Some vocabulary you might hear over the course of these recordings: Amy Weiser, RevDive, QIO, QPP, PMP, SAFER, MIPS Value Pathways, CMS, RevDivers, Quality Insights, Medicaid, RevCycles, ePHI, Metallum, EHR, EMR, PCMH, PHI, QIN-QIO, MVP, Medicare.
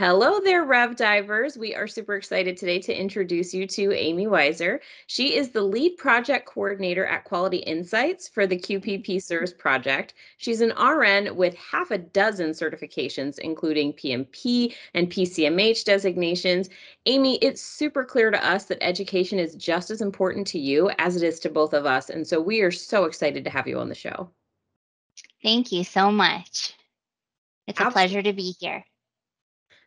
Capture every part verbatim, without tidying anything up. Hello there, RevDivers. We are super excited today to introduce you to Amy Weiser. She is the lead project coordinator at Quality Insights for the Q P P service project. She's an R N with half a dozen certifications, including P M P and P C M H designations. Amy, it's super clear to us that education is just as important to you as it is to both of us. And so we are so excited to have you on the show. Thank you so much. It's Absolutely. a pleasure to be here.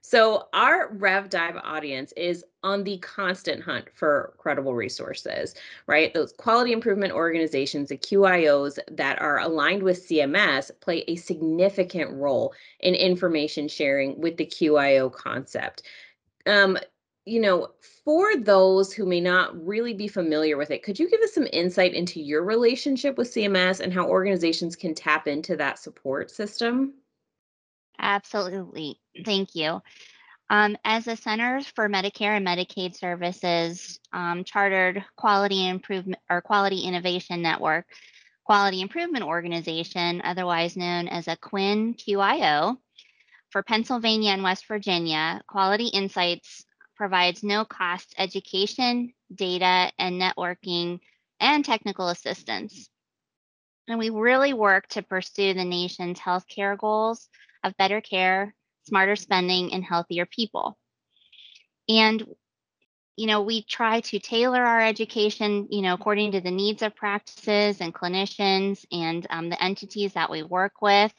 So our RevDive audience is on the constant hunt for credible resources, right? Those quality improvement organizations, the Q I Os that are aligned with C M S, play a significant role in information sharing with the Q I O concept. Um, you know, for those who may not really be familiar with it, could you give us some insight into your relationship with C M S and how organizations can tap into that support system? Absolutely. Thank you. Um, as the Centers for Medicare and Medicaid Services um, Chartered Quality Improvement or Quality Innovation Network, Quality Improvement Organization, otherwise known as a Q I N Q I O, for Pennsylvania and West Virginia, Quality Insights provides no-cost education, data, and networking and technical assistance. And we really work to pursue the nation's healthcare goals of better care, smarter spending, and healthier people. And, you know, we try to tailor our education, you know, according to the needs of practices and clinicians and um, the entities that we work with.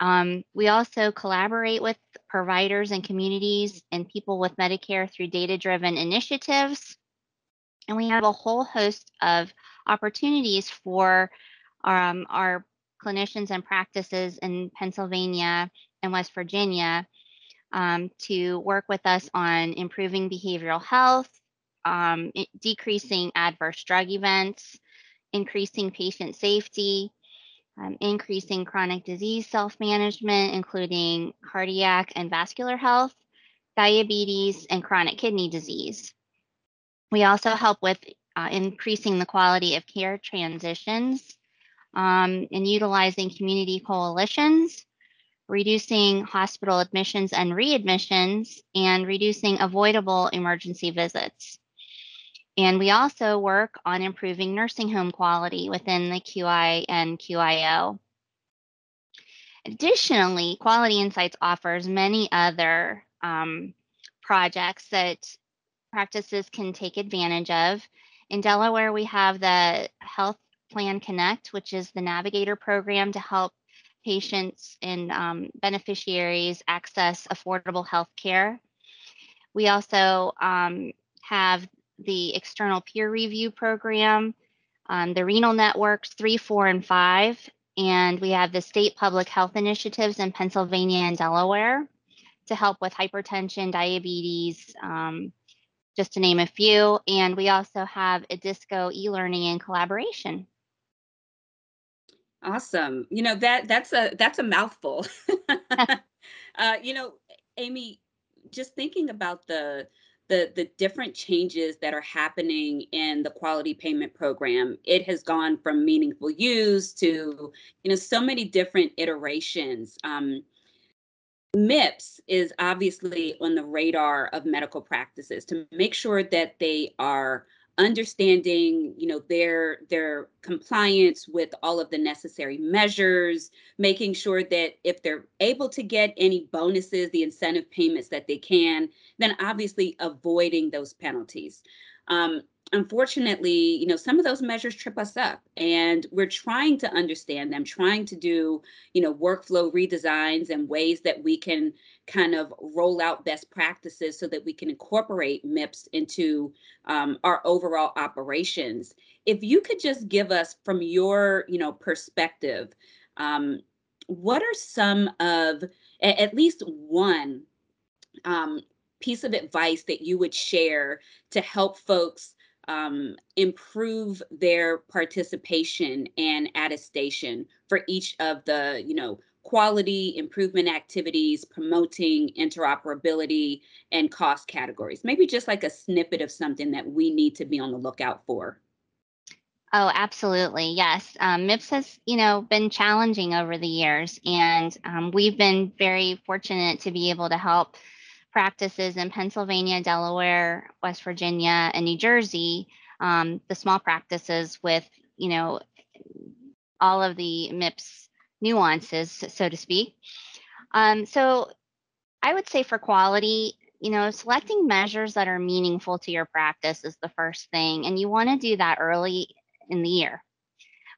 Um, we also collaborate with providers and communities and people with Medicare through data-driven initiatives. And we have a whole host of opportunities for um, our clinicians and practices in Pennsylvania and West Virginia um, to work with us on improving behavioral health, um, decreasing adverse drug events, increasing patient safety, um, increasing chronic disease self-management, including cardiac and vascular health, diabetes, and chronic kidney disease. We also help with uh, increasing the quality of care transitions, Um, and utilizing community coalitions, reducing hospital admissions and readmissions, and reducing avoidable emergency visits. And we also work on improving nursing home quality within the Q I N Q I O. Additionally, Quality Insights offers many other um, projects that practices can take advantage of. In Delaware, we have the Health Plan Connect, which is the navigator program to help patients and um, beneficiaries access affordable health care. We also um, have the external peer review program, um, the renal networks three, four, and five, and we have the state public health initiatives in Pennsylvania and Delaware to help with hypertension, diabetes, um, just to name a few. And we also have a DISCO e-learning and collaboration. Awesome. You know, that that's a that's a mouthful. uh, you know, Amy, just thinking about the the the different changes that are happening in the quality payment program, it has gone from meaningful use to, you know, so many different iterations. Um, MIPS is obviously on the radar of medical practices to make sure that they are understanding, you know, their their compliance with all of the necessary measures, making sure that if they're able to get any bonuses, the incentive payments that they can, then obviously avoiding those penalties. Um, unfortunately, you know, some of those measures trip us up, and we're trying to understand them, trying to do, you know, workflow redesigns and ways that we can kind of roll out best practices so that we can incorporate MIPS into um, our overall operations. If you could just give us from your, you know, perspective, um, what are some of, at least one um, piece of advice that you would share to help folks um, improve their participation and attestation for each of the, you know, quality improvement activities, promoting interoperability, and cost categories? Maybe just like a snippet of something that we need to be on the lookout for. Oh, absolutely. Yes. Um, MIPS has, you know, been challenging over the years, and um, we've been very fortunate to be able to help practices in Pennsylvania, Delaware, West Virginia, and New Jersey, um, the small practices with, you know, all of the MIPS nuances, so to speak. Um, so I would say for quality, you know, selecting measures that are meaningful to your practice is the first thing. And you want to do that early in the year,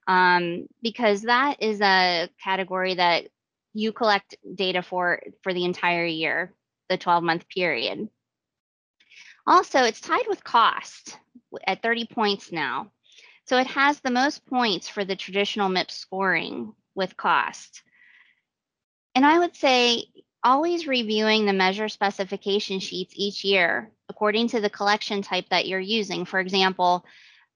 um, because that is a category that you collect data for for the entire year, the twelve month period. Also, it's tied with cost at thirty points now. So it has the most points for the traditional MIPS scoring with cost. And I would say always reviewing the measure specification sheets each year according to the collection type that you're using. For example,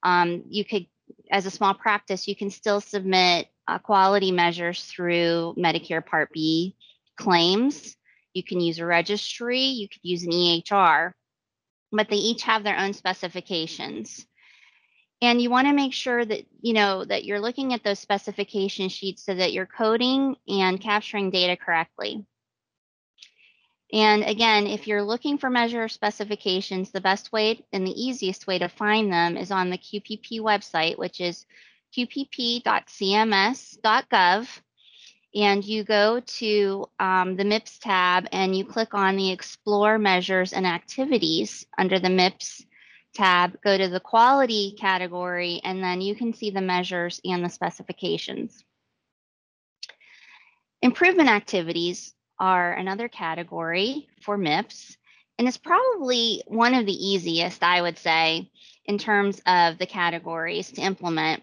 um, you could, as a small practice, you can still submit uh, quality measures through Medicare Part B claims. You can use a registry, you could use an E H R, but they each have their own specifications. And you want to make sure that, you know, that you're looking at those specification sheets so that you're coding and capturing data correctly. And again, if you're looking for measure specifications, the best way and the easiest way to find them is on the Q P P website, which is Q P P dot C M S dot gov. And you go to um, the MIPS tab and you click on the Explore Measures and Activities under the MIPS tab, go to the quality category, and then you can see the measures and the specifications. Improvement activities are another category for MIPS, and it's probably one of the easiest, I would say, in terms of the categories to implement.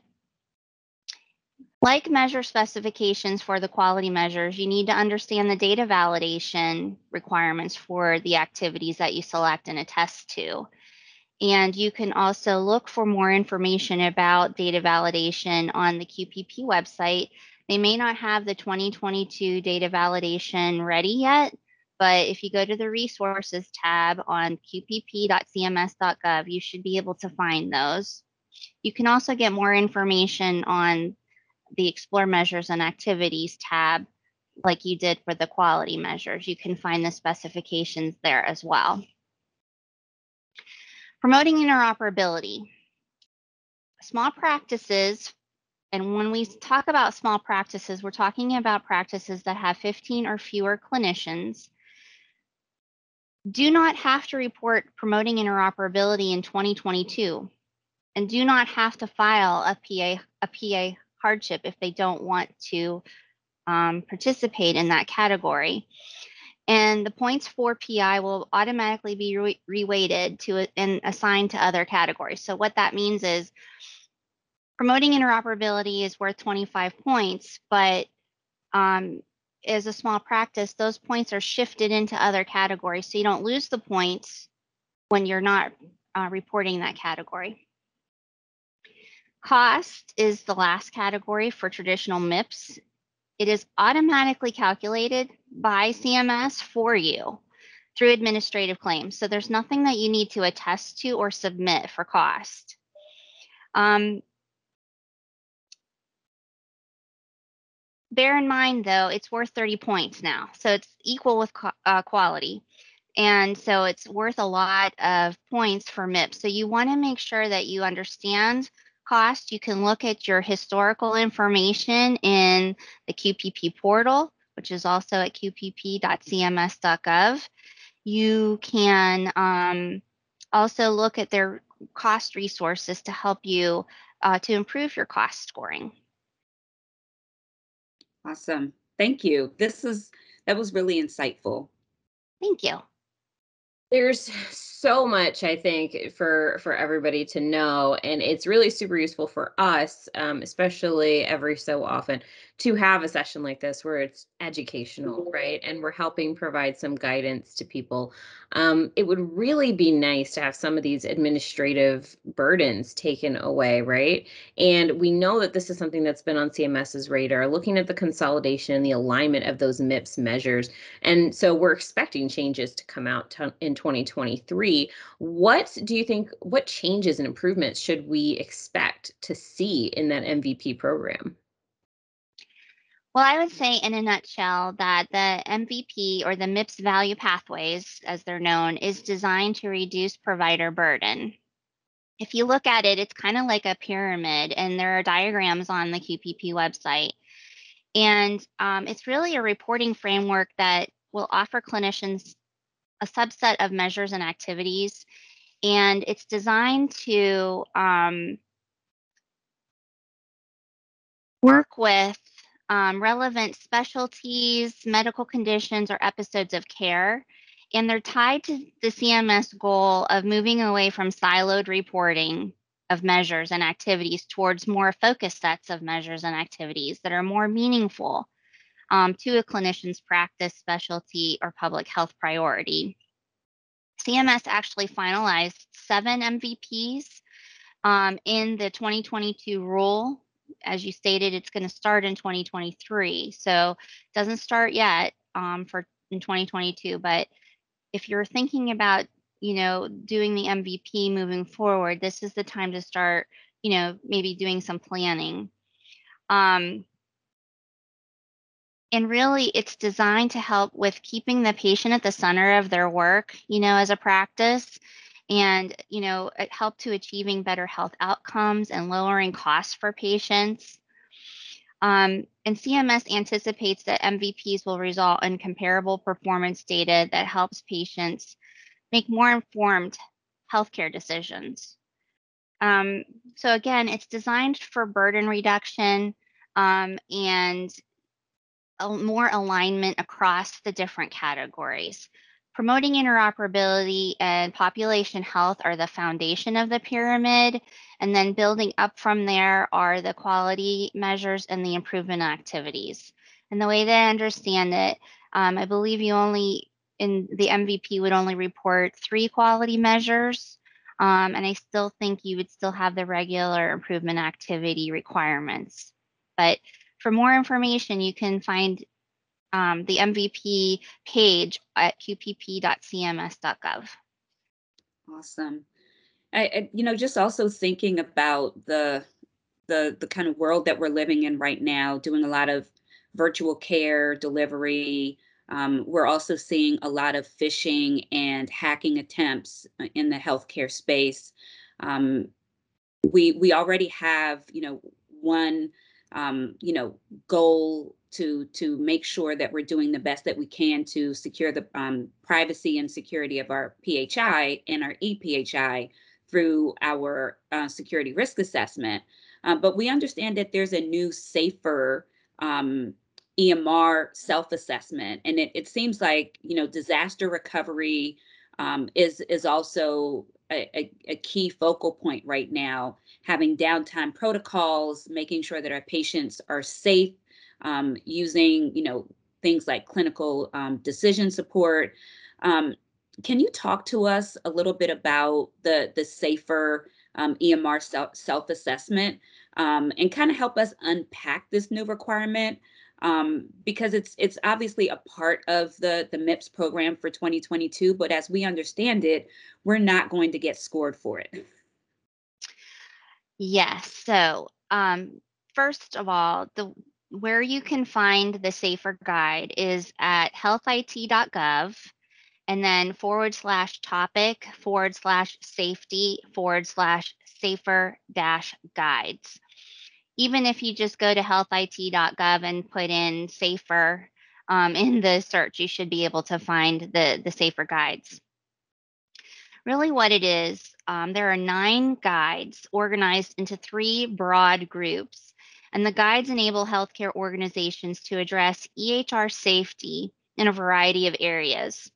Like measure specifications for the quality measures, you need to understand the data validation requirements for the activities that you select and attest to. And you can also look for more information about data validation on the Q P P website. They may not have the twenty twenty-two data validation ready yet, but if you go to the resources tab on Q P P dot C M S dot gov, you should be able to find those. You can also get more information on the Explore Measures and Activities tab, like you did for the quality measures. You can find the specifications there as well. Promoting interoperability. Small practices, and when we talk about small practices, we're talking about practices that have fifteen or fewer clinicians, do not have to report promoting interoperability in twenty twenty-two, and do not have to file a P A, a P A hardship if they don't want to um, participate in that category. And the points for P I will automatically be re reweighted to and assigned to other categories. So what that means is promoting interoperability is worth twenty-five points, but um, as a small practice, those points are shifted into other categories. So you don't lose the points when you're not uh, reporting that category. Cost is the last category for traditional MIPS. It is automatically calculated by C M S for you through administrative claims. So there's nothing that you need to attest to or submit for cost. Um, bear in mind, though, it's worth thirty points now. So it's equal with uh, quality. And so it's worth a lot of points for MIPS. So you want to make sure that you understand cost. You can look at your historical information in the Q P P portal, which is also at Q P P dot C M S dot gov. You can um, also look at their cost resources to help you uh, to improve your cost scoring. Awesome. Thank you. This is, that was really insightful. Thank you. There's so much, I think, for for everybody to know, and it's really super useful for us, um, especially every so often, to have a session like this where it's educational, right? And we're helping provide some guidance to people. Um, it would really be nice to have some of these administrative burdens taken away, right? And we know that this is something that's been on CMS's radar, looking at the consolidation and the alignment of those MIPS measures. And so we're expecting changes to come out in twenty twenty-three. What do you think, what changes and improvements should we expect to see in that M V P program? Well, I would say in a nutshell that the M V P or the MIPS Value Pathways, as they're known, is designed to reduce provider burden. If you look at it, it's kind of like a pyramid, and there are diagrams on the Q P P website. And um, it's really a reporting framework that will offer clinicians a subset of measures and activities. And it's designed to um, work with um, relevant specialties, medical conditions, or episodes of care. And they're tied to the C M S goal of moving away from siloed reporting of measures and activities towards more focused sets of measures and activities that are more meaningful um, to a clinician's practice, specialty, or public health priority. C M S actually finalized seven M V Ps um, in the twenty twenty-two rule. As you stated, it's going to start in twenty twenty-three, so it doesn't start yet um, for in twenty twenty-two, but if you're thinking about, you know, doing the M V P moving forward, this is the time to start, you know, maybe doing some planning. Um, and really, it's designed to help with keeping the patient at the center of their work, you know, as a practice, and, you know, help to achieving better health outcomes and lowering costs for patients. Um, and C M S anticipates that M V Ps will result in comparable performance data that helps patients make more informed healthcare decisions. Um, so again, it's designed for burden reduction um, and a, more alignment across the different categories. Promoting interoperability and population health are the foundation of the pyramid, and then building up from there are the quality measures and the improvement activities. And the way that I understand it, um, I believe you only, in the M V P would only report three quality measures, um, and I still think you would still have the regular improvement activity requirements. But for more information, you can find Um, the M V P page at Q P P dot C M S dot gov. Awesome. I, I, you know, just also thinking about the, the, the kind of world that we're living in right now, doing a lot of virtual care delivery. Um, we're also seeing a lot of phishing and hacking attempts in the healthcare space. Um, we, we already have, you know, one, um, you know, goal to to make sure that we're doing the best that we can to secure the um, privacy and security of our P H I and our e P H I through our uh, security risk assessment. Uh, but we understand that there's a new SAFER um, E M R self-assessment. And it, it seems like, you know, disaster recovery um, is, is also a, a key focal point right now, having downtime protocols, making sure that our patients are safe, Um, using, you know, things like clinical um, decision support. Um, can you talk to us a little bit about the, the SAFER um, E M R self, self-assessment um, and kind of help us unpack this new requirement? Um, because it's it's obviously a part of the, the MIPS program for twenty twenty-two, but as we understand it, we're not going to get scored for it. Yes. So um, first of all, the where you can find the SAFER guide is at health I T dot gov and then forward slash topic forward slash safety forward slash SAFER dash guides. Even if you just go to health I T dot gov and put in SAFER um, in the search, you should be able to find the, the SAFER guides. Really what it is, um, there are nine guides organized into three broad groups. And the guides enable healthcare organizations to address E H R safety in a variety of areas.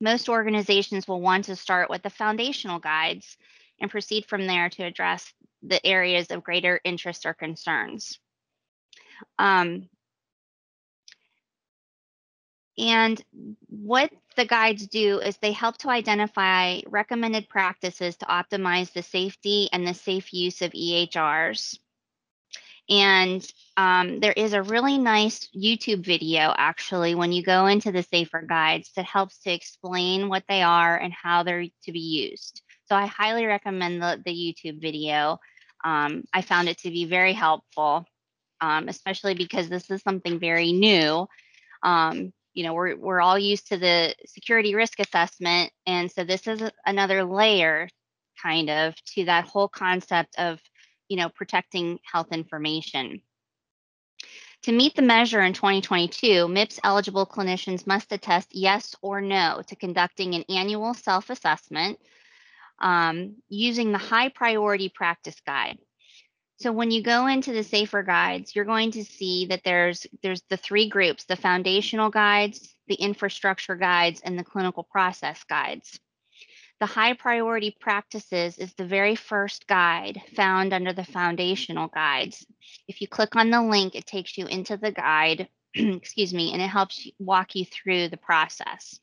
Most organizations will want to start with the foundational guides and proceed from there to address the areas of greater interest or concerns. Um, and what the guides do is they help to identify recommended practices to optimize the safety and the safe use of E H Rs. And um, there is a really nice YouTube video, actually, when you go into the SAFER guides that helps to explain what they are and how they're to be used. So I highly recommend the, the YouTube video. Um, I found it to be very helpful. um, especially because this is something very new. Um, you know, we're, we're all used to the security risk assessment. And so this is another layer kind of to that whole concept of, you know, protecting health information. To meet the measure in twenty twenty-two, MIPS eligible clinicians must attest yes or no to conducting an annual self-assessment um, using the high priority practice guide. So when you go into the SAFER guides, you're going to see that there's, there's the three groups, the foundational guides, the infrastructure guides, and the clinical process guides. The high priority practices is the very first guide found under the foundational guides. If you click on the link, it takes you into the guide, excuse me, and it helps walk you through the process.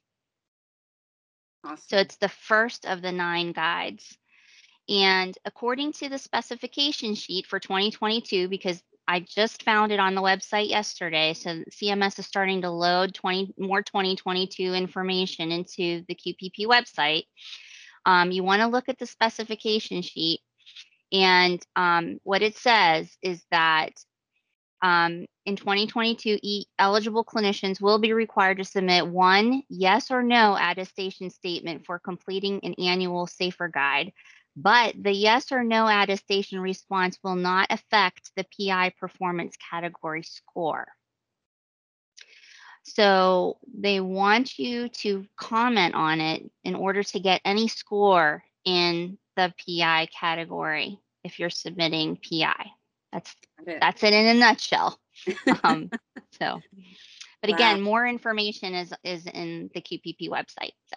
Awesome. So it's the first of the nine guides. And according to the specification sheet for twenty twenty-two, because I just found it on the website yesterday, so C M S is starting to load twenty, more twenty twenty-two information into the Q P P website. Um, you want to look at the specification sheet, and um, what it says is that um, in twenty twenty-two, e eligible clinicians will be required to submit one yes or no attestation statement for completing an annual SAFER guide, but the yes or no attestation response will not affect the P I performance category score. So they want you to comment on it in order to get any score in the P I category if you're submitting P I. That's that's it in a nutshell. um, so, but again, wow. More information is is in the Q P P website. So,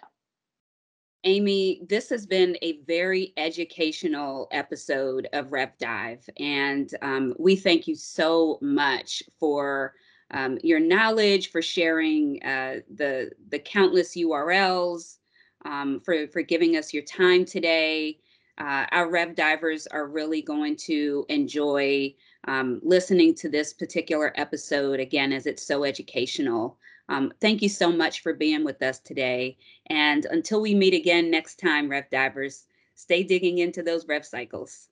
Amy, this has been a very educational episode of RevDive, and um, we thank you so much for. Um, your knowledge, for sharing uh, the the countless U R Ls, um, for, for giving us your time today. Uh, our RevDivers are really going to enjoy um, listening to this particular episode, again, as it's so educational. Um, thank you so much for being with us today. And until we meet again next time, RevDivers, stay digging into those RevCycles.